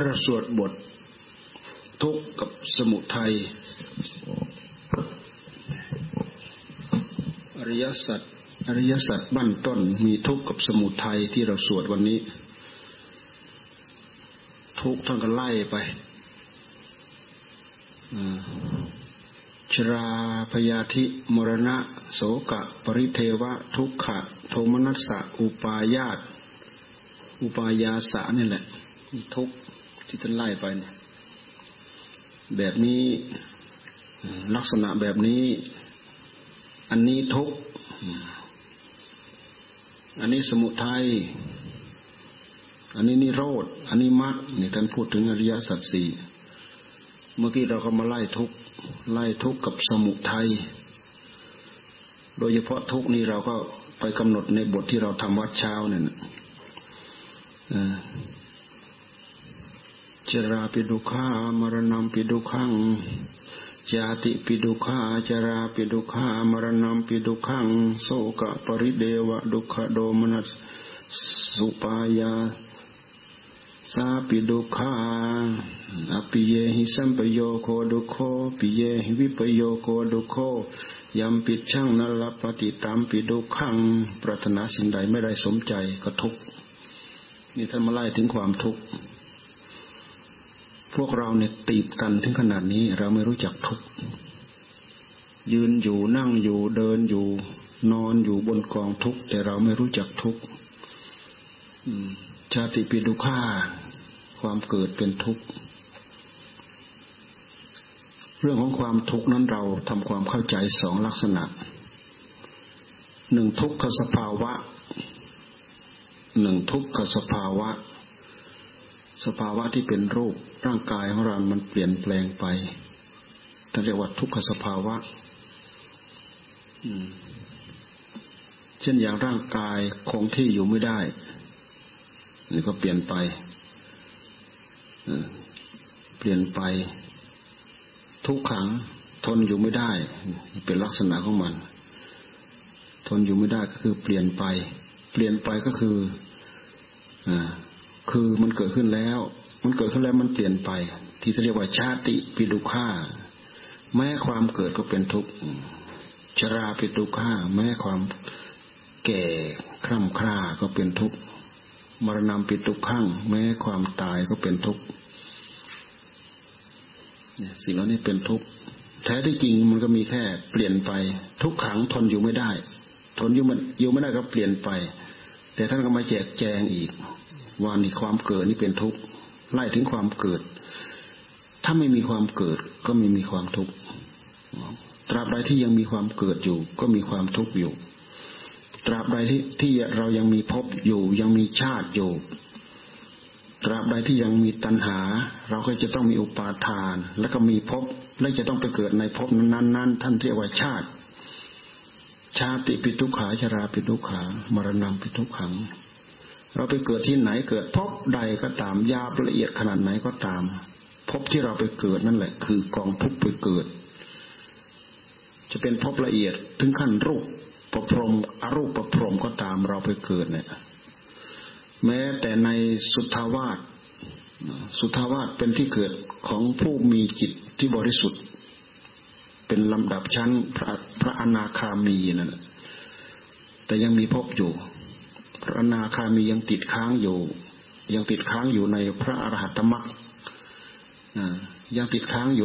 เราสวดบททุกข์กับสมุทัยอริยสัจบั้นต้นมีทุกข์กับสมุทัยที่เราสวดวันนี้ทุกข์ท่านก็ไล่ไปชราพยาธิมรณะโสกะปริเทวะทุกขะโทมนัสสะอุปายาตอุปายาสะนี่แหละทุกข์ที่ท่านไล่ไปเนี่ยแบบนี้ลักษณะแบบนี้อันนี้ทุกข์อันนี้สมุทัยอันนี้นิโรธอันนี้มรรคนี่ท่านพูดถึงอริยสัจสี่เมื่อกี้เราก็มาไล่ทุกข์กับสมุทัยโดยเฉพาะทุกข์นี้เราก็ไปกำหนดในบทที่เราทำวัดเช้าเนี่ยนะชราปิดุขามรณัมปิดุขังชาติปิดุขาชราปิดุขามรณัมปิดุขังโสกะปริเดวะดุขะโดมนัสสุปายาสาปิดุขาอปิเยหิสัมปโยโคดุโคปิเยหิวิปโยโคดุโคยัมปิชังนรปฏิตามปิดุขังปรารถนาสิ่งใดไม่ได้สมใจก็ทุกข์นี่ท่านมาไล่ถึงความทุกข์พวกเราเนี่ยตีบกันถึงขนาดนี้เราไม่รู้จักทุกข์ยืนอยู่นั่งอยู่เดินอยู่นอนอยู่บนกองทุกข์แต่เราไม่รู้จักทุกข์ชาติปิดุฆาความเกิดเป็นทุกข์เรื่องของความทุกข์นั้นเราทำความเข้าใจสองลักษณะหนึ่งทุกขสภาวะสภาวะที่เป็นรูปร่างกายของเรามันเปลี่ยนแปลงไปท่านเรียกว่าทุกขสภาวะเช่นอย่างร่างกายคงที่อยู่ไม่ได้นี่ก็เปลี่ยนไปทุกขังทนอยู่ไม่ได้เป็นลักษณะของมันทนอยู่ไม่ได้ก็คือเปลี่ยนไปก็คือมันเกิดขึ้นแล้วมันเปลี่ยนไปที่เรียกว่าชาติปิดุฆาแม้ความเกิดก็เป็นทุกข์ชราปิดุฆาแม้ความแก่คร่ำคร่าก็เป็นทุกข์มรณะปิดุขังแม้ความตายก็เป็นทุกข์เนี่ยสิ่งเหล่านี้เป็นทุกข์แท้ที่จริงมันก็มีแค่เปลี่ยนไปทุกขังทนอยู่ไม่ได้ก็เปลี่ยนไปแต่ท่านก็มาแจกแจงอีกว่านี่ความเกิดนี่เป็นทุกข์ไล่ถึงความเกิดถ้าไม่มีความเกิดก็ไม่มีความทุกข์ตราบใดที่ยังมีความเกิดอยู่ก็มีความทุกข์อยู่ตราบใดที่เรายังมีภพอยู่ยังมีชาติอยู่ตราบใดที่ยังมีตัณหาเราก็จะต้องมีอุปาทานแล้วก็มีภพและจะต้องไปเกิดในภพนั้นๆท่านเรียกว่าชาติชาติปิทุกขาชราปิทุกขามรณะปิทุกขังเราไปเกิดที่ไหนเกิดภพใดก็ตามยาละเอียดขนาดไหนก็ตามภพที่เราไปเกิดนั่นแหละคือกองทุกข์ไปเกิดจะเป็นภพละเอียดถึงขั้นรูปประพรมอรูปประพรมก็ตามเราไปเกิดเนี่ยแม้แต่ในสุทธาวาสเป็นที่เกิดของผู้มีจิตที่บริสุทธิ์เป็นลำดับชั้นพระอนาคามีนั่นแต่ยังมีภพอยู่พระอนาคามียังติดค้างอยู่ในพระอรหัตตมรรคใ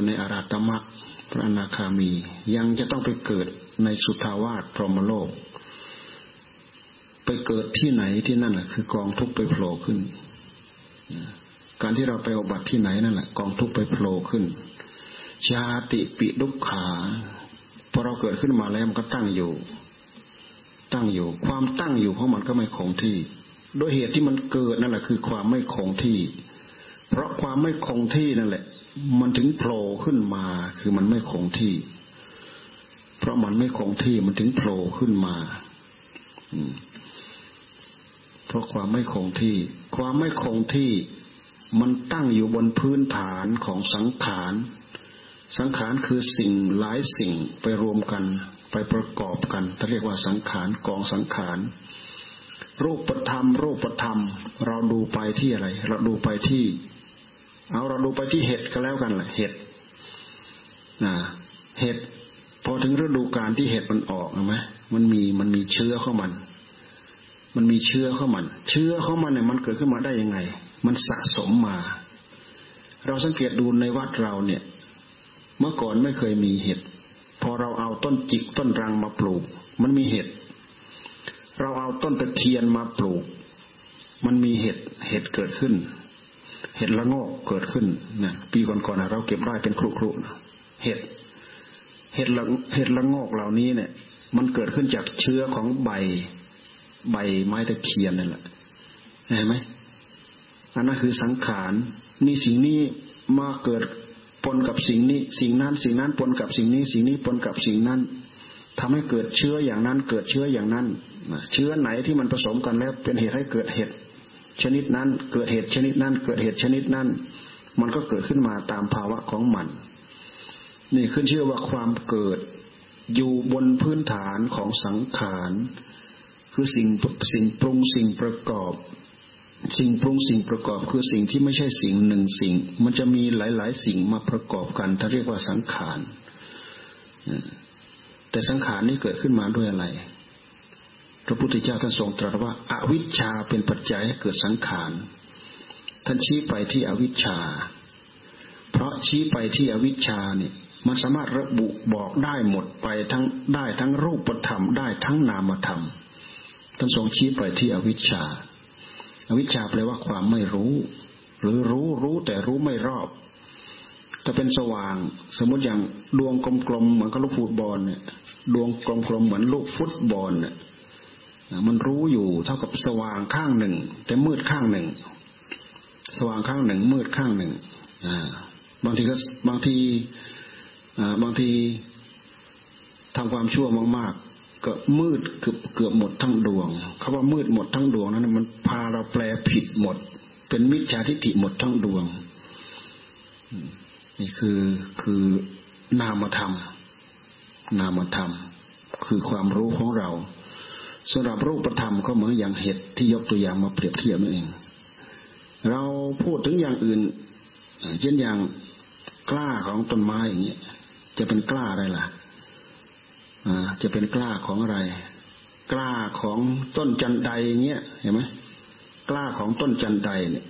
นอรหัตตมรรคพระอนาคามียังจะต้องไปเกิดในสุทธาวาสพรหมโลกไปเกิดที่ไหนที่นั่นแหละคือกองทุกข์ไปโผล่ขึ้นการที่เราไปอุบัติที่ไหนนั่นแหละกองทุกข์ไปโผล่ขึ้นชาติปิดุกขาพอเราเกิดขึ้นมาแล้วมันก็ตั้งอยู่ความตั้งอยู่ของมันก็ไม่คงที่โดยเหตุที่มันเกิดนั่นแหละคือความไม่คงที่เพราะความไม่คงที่นั่นแหละมันถึงโผล่ขึ้นมาคือมันไม่คงที่เพราะมันไม่คงที่มันถึงโผล่ขึ้นมาเพราะความไม่คงที่มันตั้งอยู่บนพื้นฐานของสังขารคือสิ่งหลายสิ่งไปรวมกันไปประกอบกันที่เรียกว่าสังขารกองสังขารรูปธรรมเราดูไปที่อะไรเราดูไปที่ เอาเราดูไปที่เห็ดก็แล้วกันแหละเห็ดเห็ดพอถึงฤดูกาลที่เห็ดมันออกเห็นไหมมันมีเชื้อของมันเชื้อของมันเนี่ยมันเกิดขึ้นมาได้ยังไงมันสะสมมาเราสังเกตดูในวัดเราเนี่ยเมื่อก่อนไม่เคยมีเห็ดพอเราเอาต้นจิกต้นรังมาปลูกมันมีเห็ดเราเอาต้นตะเคียนมาปลูกมันมีเห็ดเกิดขึ้นเห็ดละโงกเกิดขึ้นนะปีก่อนๆเราเก็บได้เป็นครุๆนะเห็ดละโงกเหล่านี้เนี่ยมันเกิดขึ้นจากเชื้อของใบไม้ตะเคียนนั่นแหละเห็นไหมอันนั้นคือสังขารมีสิ่งนี้มาเกิดปนกับสิ่งนี้สิ่งนั้นสิ่งนั้นปนกับสิ่งนี้สิ่งนี้ปนกับสิ่งนั้นทำให้เกิดเชื้ออย่างนั้นเกิดเชื้ออย่างนั้นเชื้อไหนที่มันผสมกันแล้วเป็นเหตุให้เกิดเห็ดชนิดนั้นเกิดเห็ดชนิดนั้นเกิดเห็ดชนิดนั้นมันก็เกิดขึ้นมาตามภาวะของมันนี่ขึ้นชื่อว่าความเกิดอยู่บนพื้นฐานของสังขารคือสิ่งปรุงสิ่งประกอบสิ่งปรุงสิ่งประกอบคือสิ่งที่ไม่ใช่สิ่งหนึ่งสิ่งมันจะมีหลายๆสิ่งมาประกอบกันที่เรียกว่าสังขารแต่สังขารนี้เกิดขึ้นมาด้วยอะไรพระพุทธเจ้าท่านทรงตรัสว่าอวิชชาเป็นปัจจัยให้เกิดสังขารท่านชี้ไปที่อวิชชาเพราะชี้ไปที่อวิชชาเนี่ยมันสามารถระบุบอกได้หมดไปทั้งได้ทั้งรูปธรรมได้ทั้งนามธรรมท่านทรงชี้ไปที่อวิชชาอวิชชาแปลว่าความไม่รู้หรือรู้แต่รู้ไม่รอบถ้าเป็นสว่างสมมติอย่างดวงกลมๆเหมือนกับลูกฟุตบอลเนี่ยดวงกลมๆเหมือนลูกฟุตบอลเนี่ยมันรู้อยู่เท่ากับสว่างข้างหนึ่งแต่มืดข้างหนึ่งสว่างข้างหนึ่งมืดข้างหนึ่งบางทีทำความชั่วมากๆก็มืดเกือบหมดทั้งดวงคำว่ามืดหมดทั้งดวงนั้นมันพาเราแปลผิดหมดเป็นมิจฉาทิฏฐิหมดทั้งดวงนี่คือนามธรรมคือความรู้ของเราสำหรับรูปธรรมก็เหมือนอย่างเห็ดที่ยกตัวอย่างมาเปรียบเทียบนั่นเองเราพูดถึงอย่างอื่นเช่นอย่างกล้าของต้นไม้อย่างเงี้ยจะเป็นกล้าอะไรล่ะจะเป็นกล้าของอะไรกล้าของต้นจันไดอย่างเงี้ยเห็นไหมกล้าของต้นจันไดเนี่ย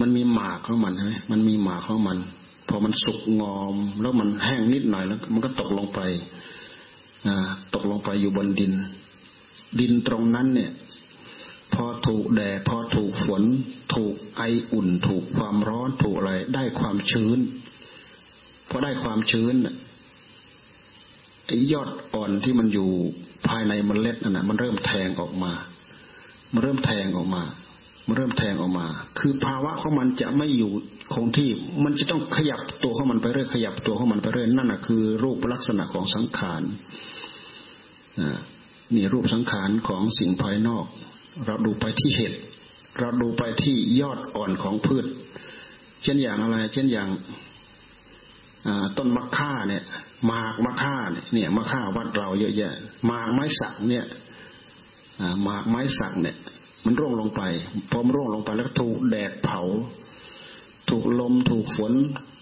มันมีหมากของมันใช่ไหมมันมีหมากของมันพอมันสุกงอมแล้วมันแห้งนิดหน่อยแล้วมันก็ตกลงไปอยู่บนดินตรงนั้นเนี่ยพอถูกแดดพอถูกฝนถูกไออุ่นถูกความร้อนถูกอะไรได้ความชื้นพอได้ความชื้นไอ้ยอดอ่อนที่มันอยู่ภายในเมล็ดนั่นน่ะมันเริ่มแทงออกมาคือภาวะของมันจะไม่อยู่คงที่มันจะต้องขยับตัวของมันไปเรื่อยนั่นน่ะคือรูปลักษณะของสังขารนี่รูปสังขารของสิ่งภายนอกเราดูไปที่เห็ดเราดูไปที่ยอดอ่อนของพืชเช่นอย่างอะไรเช่นอย่างต้นมะข่าเนี่ยหมากมะข่าเนี่ยมะข่าวัดเราเยอะแยะหมากไม้สักเนี่ยหมากไม้สักเนี่ยมันร่วงลงไปพอมันร่วงลงไปแล้วถูกแดดเผาถูกลมถูกฝน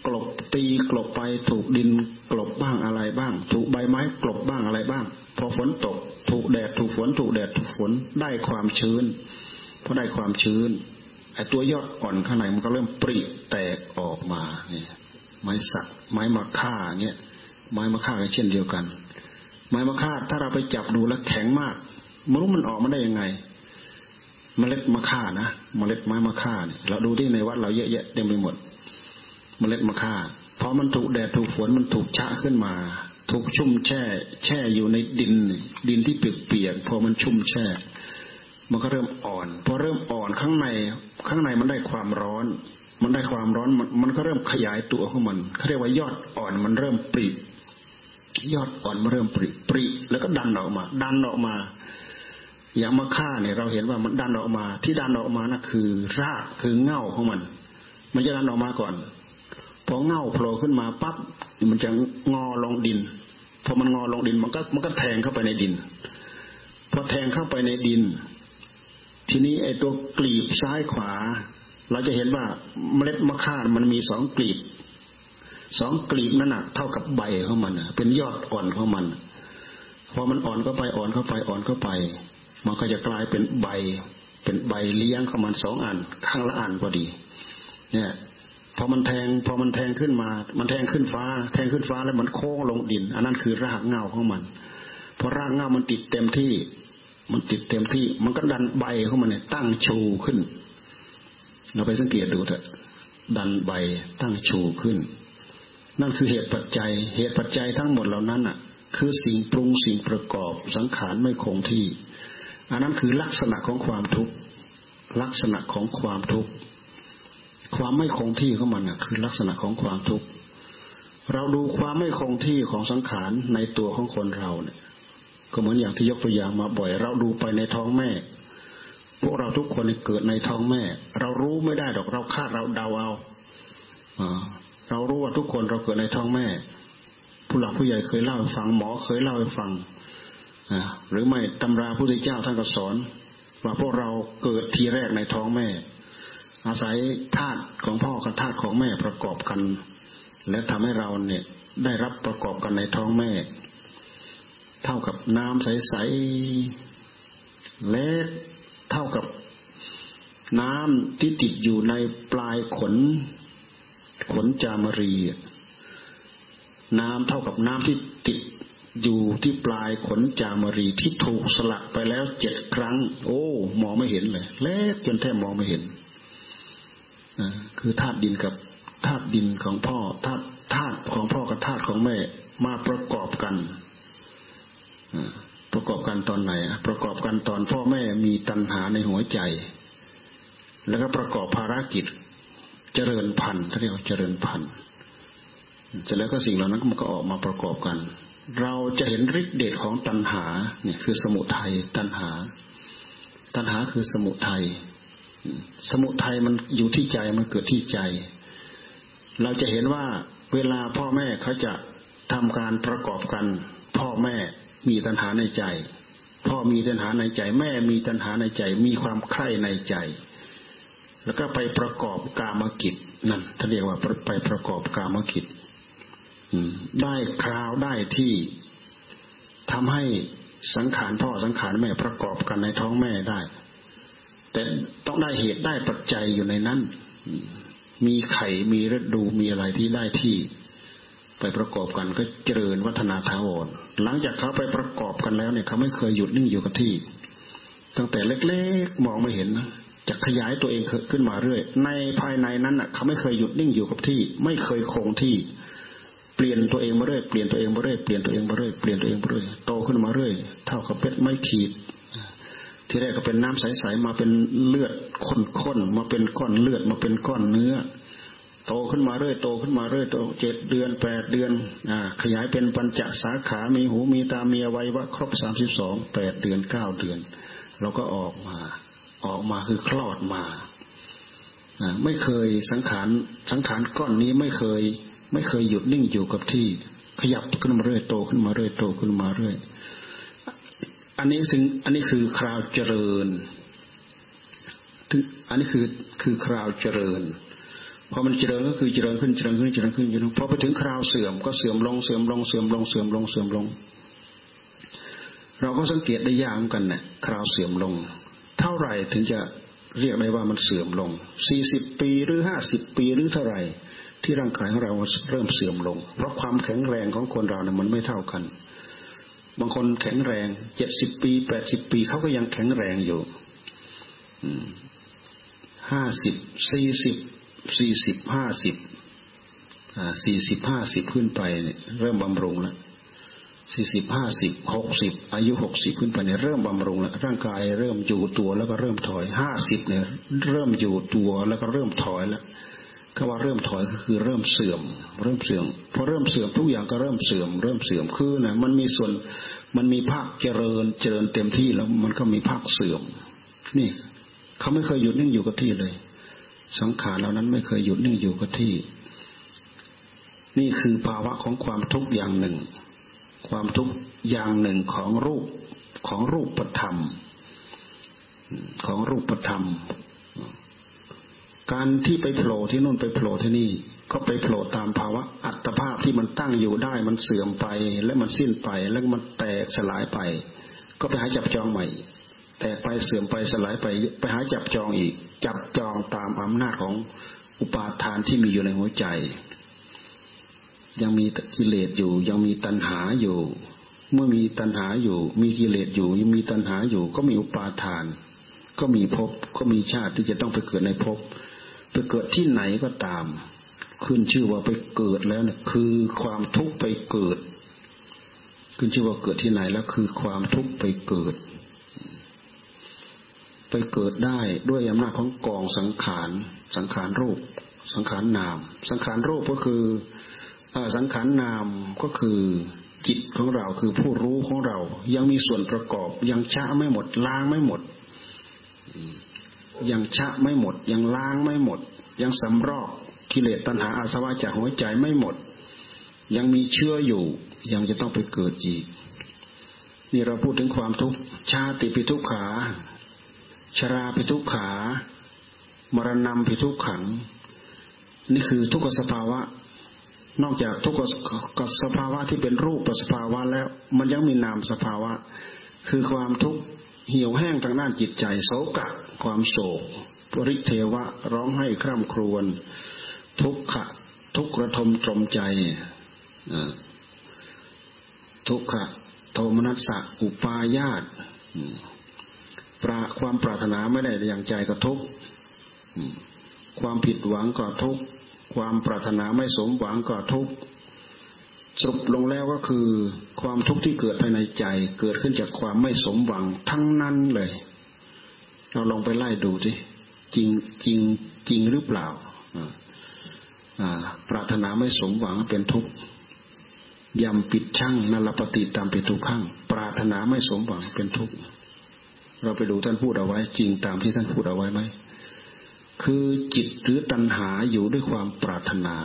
กลบตีกลบไปถูกดินกลบบ้างอะไรบ้างถูกใบไม้กลบบ้างอะไรบ้างพอฝนตกถูกแดดถูกฝนได้ความชื้นพอได้ความชื้นไอ้ตัวยอดอ่อนข้างในมันก็เริ่มปริแตกออกมาเนี่ยไม้สักไม้มะค่าเงี้ยไม้มะค่าก็เช่นเดียวกันไม้มะค่าถ้าเราไปจับดูแล้วแข็งมากไม่รู้มันออกมาได้ยังไงเมล็ดมะค่านะเมล็ดไม้มะค่าเนี่ยเราดูที่ในวัดเราเยอะแยะเต็มไปหมดเมล็ดมะค่าพอมันถูกแดดถูกฝนมันถูกชะขึ้นมาถูกชุ่มแช่อยู่ในดินที่เปียกๆพอมันชุ่มแช่มันก็เริ่มอ่อนพอเริ่มอ่อนข้างในมันได้ความร้อนมันก็เริ่มขยายตัวของมันเขาเรียกว่ายอดอ่อนมันเริ่มปริยอดอ่อนมันเริ่มปริแล้วก็ดันออกมาอย่างมะค่าเนี่ยเราเห็นว่ามันดันออกมาที่ดันออกมานั่นคือรากคือเง่าของมันมันจะดันออกมาก่อนพอเง่าโผล่ขึ้นมาปั๊บมันจะงอลงดินพอมันงอลงดินมันก็แทงเข้าไปในดินพอแทงเข้าไปในดินทีนี้ไอ้ตัวกลีบซ้ายขวา เราจะเห็นว่าเมล็ดมะข่ามันมี2 กลีบ2 กลีบนั้นน่ะเท่ากับใบของมันเป็นยอดอ่อนของมันพอมันอ่อนเข้าไปอ่อนเข้าไปอ่อนเข้าไปมันก็จะกลายเป็นใบเลี้ยงของมัน2 อันข้างละอันพอดีเนี่ยพอมันแทงขึ้นมามันแทงขึ้นฟ้าแล้วมันโค้งลงดินอันนั้นคือรากเงาของมันพอรากเงามันติดเต็มที่มันก็ดันใบของมันเนี่ยตั้งชูขึ้นเราไปสังเกตดูเถอะดันใบตั้งชูขึ้นนั่นคือเหตุปัจจัยทั้งหมดเหล่านั้นน่ะคือสิ่งปรุงสิ่งประกอบสังขารไม่คงที่อันนั้นคือลักษณะของความทุกข์ความไม่คงที่ของมันน่ะคือลักษณะของความทุกข์เราดูความไม่คงที่ของสังขารในตัวของคนเราเนี่ยก็เหมือนอย่างที่ยกตัวอย่างมาบ่อยเราดูไปในท้องแม่พวกเราทุกคนเกิดในท้องแม่เรารู้ไม่ได้หรอกเราคาดเราเดาเอาเรารู้ว่าทุกคนเราเกิดในท้องแม่ผู้หลักผู้ใหญ่เคยเล่าให้ฟังหมอเคยเล่าให้ฟังหรือไม่ตำราพระพุทธเจ้าท่านก็สอนว่าพวกเราเกิดทีแรกในท้องแม่อาศัยธาตุของพ่อกับธาตุของแม่ประกอบกันและทำให้เราเนี่ยได้รับประกอบกันในท้องแม่เท่ากับน้ำใสๆและเท่ากับน้ำที่ติดอยู่ในปลายขนจามรีน้ำเท่ากับน้ำที่ติดอยู่ที่ปลายขนจามรีที่ถูกสลักไปแล้ว7 ครั้งโอ้มองไม่เห็นเลยเล็กจนแทบมองไม่เห็นคือธาตุดินกับธาตุดินของพ่อธาตุของพ่อกับธาตุของแม่มาประกอบกันตอนไหนประกอบกันตอนพ่อแม่มีตัณหาในหัวใจแล้วก็ประกอบภารกิจเจริญพันธุ์เรียกว่าเจริญพันธุ์เสร็จแล้วก็สิ่งเหล่านั้นมันก็ออกมาประกอบกันเราจะเห็นฤทธิ์เดชของตัณหาเนี่ยคือสมุทัยตัณหาคือสมุทัยมันอยู่ที่ใจมันเกิดที่ใจเราจะเห็นว่าเวลาพ่อแม่เขาจะทำการประกอบกันพ่อแม่มีตัณหาในใจพ่อมีตัณหาในใจแม่มีตัณหาในใจมีความใคร่ในใจแล้วก็ไปประกอบกามกิจนั่นท่านเรียกว่าไปประกอบกามกิจได้คราวได้ที่ทำให้สังขารพ่อสังขารแม่ประกอบกันในท้องแม่ได้แต่ต้องได้เหตุได้ปัจจัยอยู่ในนั้นมีไข่มีฤดูมีอะไรที่ได้ที่ไปประกอบกันก็เจริญวัฒนาถาวรหลังจากเขาไปประกอบกันแล้วเนี่ยเขาไม่เคยหยุดนิ่งอยู่กับที่ตั้งแต่เล็กๆมองไม่เห็นจะขยายตัวเองขึ้นมาเรื่อยในภายในนั้นน่ะเขาไม่เคยหยุดนิ่งอยู่กับที่ไม่เคยคงที่เปลี่ยนตัวเองมาเรื่อยโตขึ้นมาเรื่อยเท่ากับเป็ดไม่ขีดที่แรกก็เป็นน้ำใสๆมาเป็นเลือดข้นๆมาเป็นก้อนเลือดมาเป็นก้อนเนื้อโตขึ้นมาเรื่อยโต7 เดือน8 เดือนขยายเป็นปัญจสาขามีหูมีตามีอวัยวะครบ32 8 เดือน9 เดือนเราก็ออกมาคือคลอดมาไม่เคยสังขารก้อนนี้ไม่เคยหยุดนิ่งอยู่กับที่ขยับขึ้นมาเรื่อยโตขึ้นมาเรื่อยอันนี้คือคราวเจริญอันนี้คือคราวเจริญพอมันเจริญก็คือเจริญขึ้นพอไปถึงคราวเสื่อมก็เสื่อมลงเราก็สังเกตได้ยากเหมือนกันนะคราวเสื่อมลงเท่าไหร่ถึงจะเรียกได้ว่ามันเสื่อมลง40 ปีหรือ50 ปีหรือเท่าไหร่ที่ร่างกายของเราเริ่มเสื่อมลงเพราะความแข็งแรงของคนเราเนี่ยมันไม่เท่ากันบางคนแข็งแรง70 ปี80 ปีเขาก็ยังแข็งแรงอยู่40 50ขึ้นไปเนี่ยเริ่มบำรุงแล้ว40 50 60อายุ60ขึ้นไปเนี่ยเริ่มบำรุงแล้วร่างกายเริ่มอยู่ตัวแล้วก็เริ่มถอย50เนี่ยเริ่มอยู่ตัวแล้วก็เริ่มถอยแล้วคำว่าเริ่มถอยก็คือเริ่มเสื่อมพอเริ่มเสื่อมทุกอย่างก็เริ่มเสื่อมคือนะมันมีส่วนมันมีภาคเจริญเต็มที่แล้วมันก็มีภาคเสื่อมนี่เขาไม่เคยหยุดนิ่งอยู่กับที่เลยสังขารเหล่านั้นไม่เคยหยุดนิ่งอยู่กับที่นี่คือภาวะของความทุกข์อย่างหนึ่งของรูปธรรม การที่ไปโผล่ที่นู่นไปโผล่ที่นี่ก็ไปโผล่ตามภาวะอัตภาพที่มันตั้งอยู่ได้มันเสื่อมไปและมันสิ้นไปแล้วมันแตกสลายไปก็ไปหาจับจองใหม่แตกไปเสื่อมไปสลายไปไปหาจับจองอีกจับจองตามอำนาจของอุปาทานที่มีอยู่ในหัวใจยังมีกิเลสอยู่ยังมีตัณหาอยู่เมื่อมีตัณหาอยู่มีกิเลสอยู่ยังมีตัณหาอยู่ก็มีอุปาทานก็มีภพก็มีชาติที่จะต้องไปเกิดในภพไปเกิดที่ไหนก็ตามขึ้นชื่อว่าไปเกิดแล้วเนี่ยคือความทุกข์ไปเกิดขึ้นชื่อว่าเกิดที่ไหนแล้วคือความทุกข์ไปเกิดไปเกิดได้ด้วยอำนาจของกองสังขารสังขารรูปสังขารนามสังขารรูปก็คือสังขารนามก็คือจิตของเราคือผู้รู้ของเรายังมีส่วนประกอบยังชะไม่หมดล้างไม่หมดยังชะไม่หมดยังล้างไม่หมดยังสำรอกกิเลสตัณหาอาสวะจากหัวใจไม่หมดยังมีเชื่ออยู่ยังจะต้องไปเกิดอีกนี่เราพูดถึงความทุกข์ชาติปิทุกขาชราปิทุกขามรณะปิทุกขังนี่คือทุกขสภาวะนอกจากทุกขสภาวะที่เป็นรูปสภาวะแล้วมันยังมีนามสภาวะคือความทุกข์เหี่ยวแห้งทางด้านจิตใจโศกะความโศกปริเทวะร้องไห้คร่ำครวญทุกขะทุกระทมตรมใจทุกขะโทมนัสสะอุปาญาตความปรารถนาไม่ได้อย่างใจก็ทุกข์ความผิดหวังก็ทุกข์ความปรารถนาไม่สมหวังก็ทุกข์สรุปลงแล้วก็คือความทุกข์ที่เกิดภายในใจเกิดขึ้นจากความไม่สมหวังทั้งนั้นเลยเราลองไปไล่ดูสิจริงหรือเปล่าปรารถนาไม่สมหวังเป็นทุกข์ยำปิดชั่งนรปฏิตามปิทุกขังปรารถนาไม่สมหวังเป็นทุกข์เราไปดูท่านพูดเอาไว้จริงตามที่ท่านพูดเอาไว้ไหมคือจิตหรือตัณหาอยู่ด้วยความปรารถนา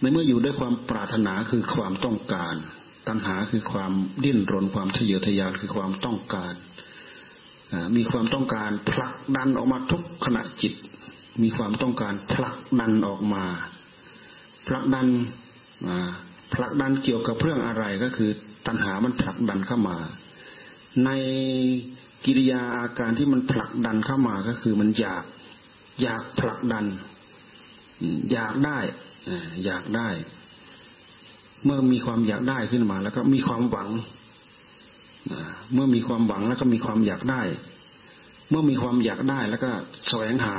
ในเมื่ออยู่ด้วยความปรารถนาคือความต้องการตัณหาคือความดิ้นรนความทะเยอทะยานคือความต้องการมีความต้องการผลักดันออกมาทุกขณะจิตมีความต้องการผลักดันออกมาผลักดันเกี่ยวกับเรื่องอะไรก็คือตัณหามันผลักดันเข้ามาในกิริยาอาการที่มันผลักดันเข้ามาก็คือมันอยากผลักดันอยากได้เมื่อมีความอยากได้ขึ้นมาแล้วก็มีความหวังเมื่อมีความหวังแล้วก็มีความอยากได้เมื่อมีความอยากได้แล้วก็แสวงหา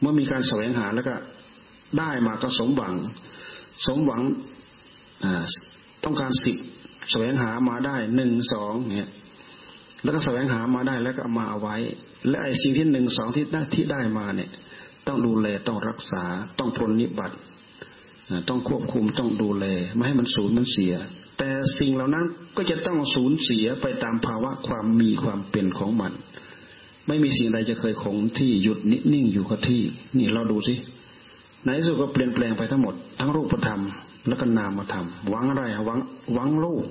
เมื่อมีการแสวงหาแล้วก็ได้มาก็สมหวังต้องการ10แสวงหามาได้1 2เนี่ยแล้วก็แสวงหามาได้แล้วก็เอามาเอาไว้และไอ้สิ่งที่1 2ที่ได้มาเนี่ยต้องดูแลต้องรักษาต้องปรนนิบัติต้องควบคุมต้องดูแลไม่ให้มันสูญมันเสียแต่สิ่งเหล่านั้นก็จะต้องสูญเสียไปตามภาวะความมีความเป็นของมันไม่มีสิ่งใดจะเคยคงที่หยุดนิ่งอยู่กับที่นี่เราดูสิในที่สุดก็เปลี่ยนแปลงไปทั้งหมดทั้งรูปธรรมและก็นามธรรมหวังอะไรหวังลูก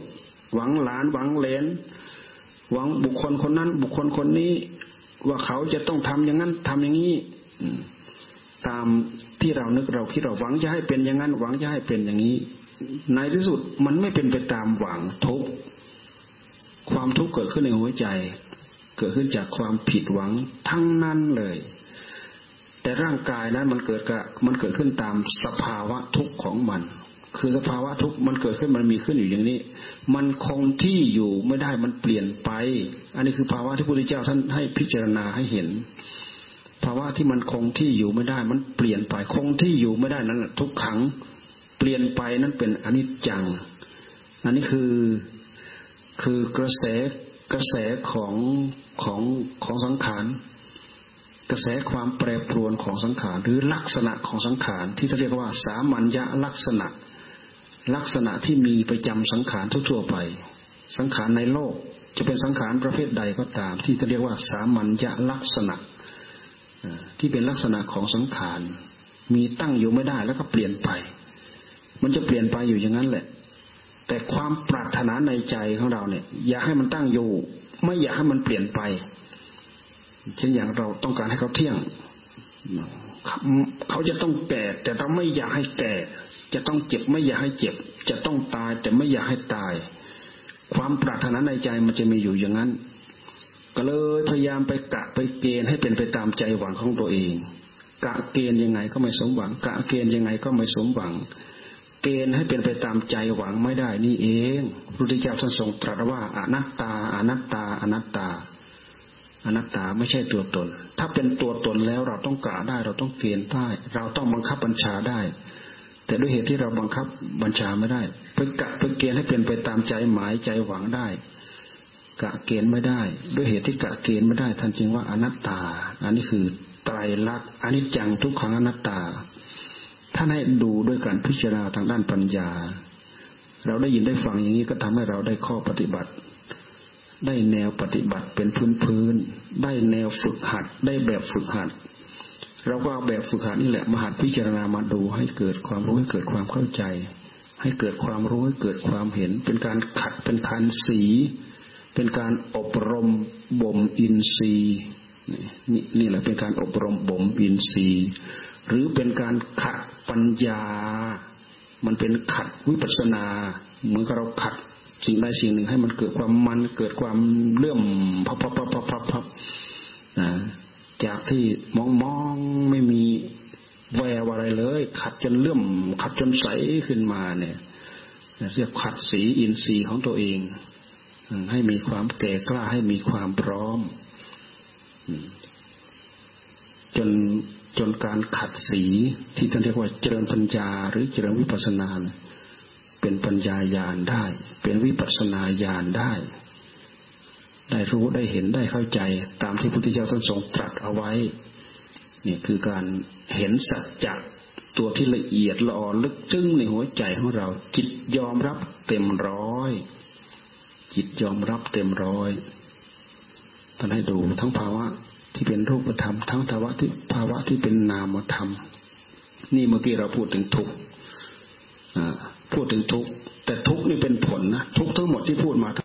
หวังหลานหวังเหลนหวังบุคคลคนนั้นบุคคลคนนี้ว่าเขาจะต้องทำอย่างนั้นทำอย่างนี้ตามที่เรานึกเราคิดเราหวังจะให้เป็นอย่างนั้นหวังจะให้เป็นอย่างนี้ในที่สุดมันไม่เป็นไปตามหวังทุกข์ความทุกข์เกิดขึ้นในหัวใจเกิดขึ้นจากความผิดหวังทั้งนั้นเลยแต่ร่างกายนั้นมันเกิดขึ้นตามสภาวะทุกข์ของมันคือสภาวะทุกข์มันเกิดขึ้นมันมีขึ้นอยู่อย่างนี้มันคงที่อยู่ไม่ได้มันเปลี่ยนไปอันนี้คือภาวะที่พระพุทธเจ้าท่านให้พิจารณาให้เห็นภาวะที่มันคงที่อยู่ไม่ได้มันเปลี่ยนไปคงที่อยู่ไม่ได้นั้นแหละทุกขังเปลี่ยนไปนั้นเป็นอนิจจังอันนี้คือกระแสของสังขารกระแสความแปรปรวนของสังขารหรือลักษณะของสังขารที่เรียกว่าสามัญญลักษณะที่มีประจำสังขารทั่วๆไปสังขารในโลกจะเป็นสังขารประเภทใดก็ตามที่เรียกว่าสามัญญลักษณะที่เป็นลักษณะของสังขารมีตั้งอยู่ไม่ได้แล้วก็เปลี่ยนไปมันจะเปลี่ยนไปอยู่อย่างนั้นแหละแต่ความปรารถนาในใจของเราเนี่ยอยากให้มันตั้งอยู่ไม่อยากให้มันเปลี่ยนไปเช่นอย่างเราต้องการให้เขาเที่ยง เขาจะต้องแก่แต่เราไม่อยากให้แก่จะต้องเจ็บไม่อยากให้เจ็บจะต้องตายแต่ไม่อยากให้ตายความปรารถนาในใจมันจะมีอยู่อย่างนั้นก็เลยพยายามไปกะไปเกณฑ์ให้เป็นไปตามใจหวังของตัวเองกะเกณฑ์ยังไงก็ไม่สมหวังกะเกณฑ์ยังไงก็ไม่สมหวังเกณฑ์ให้เป็นไปตามใจหวังไม่ได้นี่เองพระพุทธเจ้าท่านทรงตรัสว่าอนัตตาอนัตตาอนัตตาอนัตตาไม่ใช่ตัวตนถ้าเป็นตัวตนแล้วเราต้องกะได้เราต้องเกณฑ์ได้เราต้องบังคับบัญชาได้แต่ด้วยเหตุที่เราบังคับบัญชาไม่ได้ไปกะไปเกณฑ์ให้เป็นไปตามใจหมายใจหวังได้กะเกณฑ์ไม่ได้ด้วยเหตุที่กะเกณฑ์ไม่ได้ท่านจึงว่าอนัตตาอันนี้คือไตรลักษณ์อนิจจังทุกขังอนัตตาท่านให้ดูด้วยการพิจารณาทางด้านปัญญาเราได้ยินได้ฟังอย่างนี้ก็ทำให้เราได้ข้อปฏิบัติได้แนวปฏิบัติเป็นพื้นๆได้แนวฝึกหัดได้แบบฝึกหัดเราก็เอาแบบฝึกหัดนี่แหละมาหัดพิจารณามาดูให้เกิดความรู้ให้เกิดความเข้าใจให้เกิดความรู้ให้เกิดความเห็นเป็นการขัดเป็นการสีเป็นการอบรมบ่มอินทรีย์นี่แหละเป็นการอบรมบ่มอินทรีย์หรือเป็นการขัดปัญญามันเป็นขัดวิปัสสนาเหมือนกับเราขัดสิ่งใดสิ่งหนึ่งให้มันเกิดความมันเกิดความเลื่อมพับจากที่มองไม่มีแววอะไรเลยขัดจนเลื่อมขัดจนใสขึ้นมาเนี่ยเรียกขัดสีอินทรีย์ของตัวเองให้มีความแก่กล้าให้มีความพร้อมจนการขัดสีที่ท่านเรียกว่าเจริญปัญญาหรือเจริญวิปัสสนาเป็นปัญญาญาณได้เป็นวิปัสสนาญาณได้รู้ได้เห็นได้เข้าใจตามที่พระพุทธเจ้าท่านทรงตรัสเอาไว้นี่คือการเห็นสัจจะตัวที่ละเอียดละออลึกซึ้งในหัวใจของเราจิตยอมรับเต็มร้อยจิตยอมรับเต็มร้อยท่านให้ดูทั้งภาวะที่เป็นรูปธรรมทั้งภาวะที่เป็นนามธรรมนี่เมื่อกี้เราพูดถึงทุกข์แต่ทุกข์นี่เป็นผลนะทุกข์ทั้งหมดที่พูดมา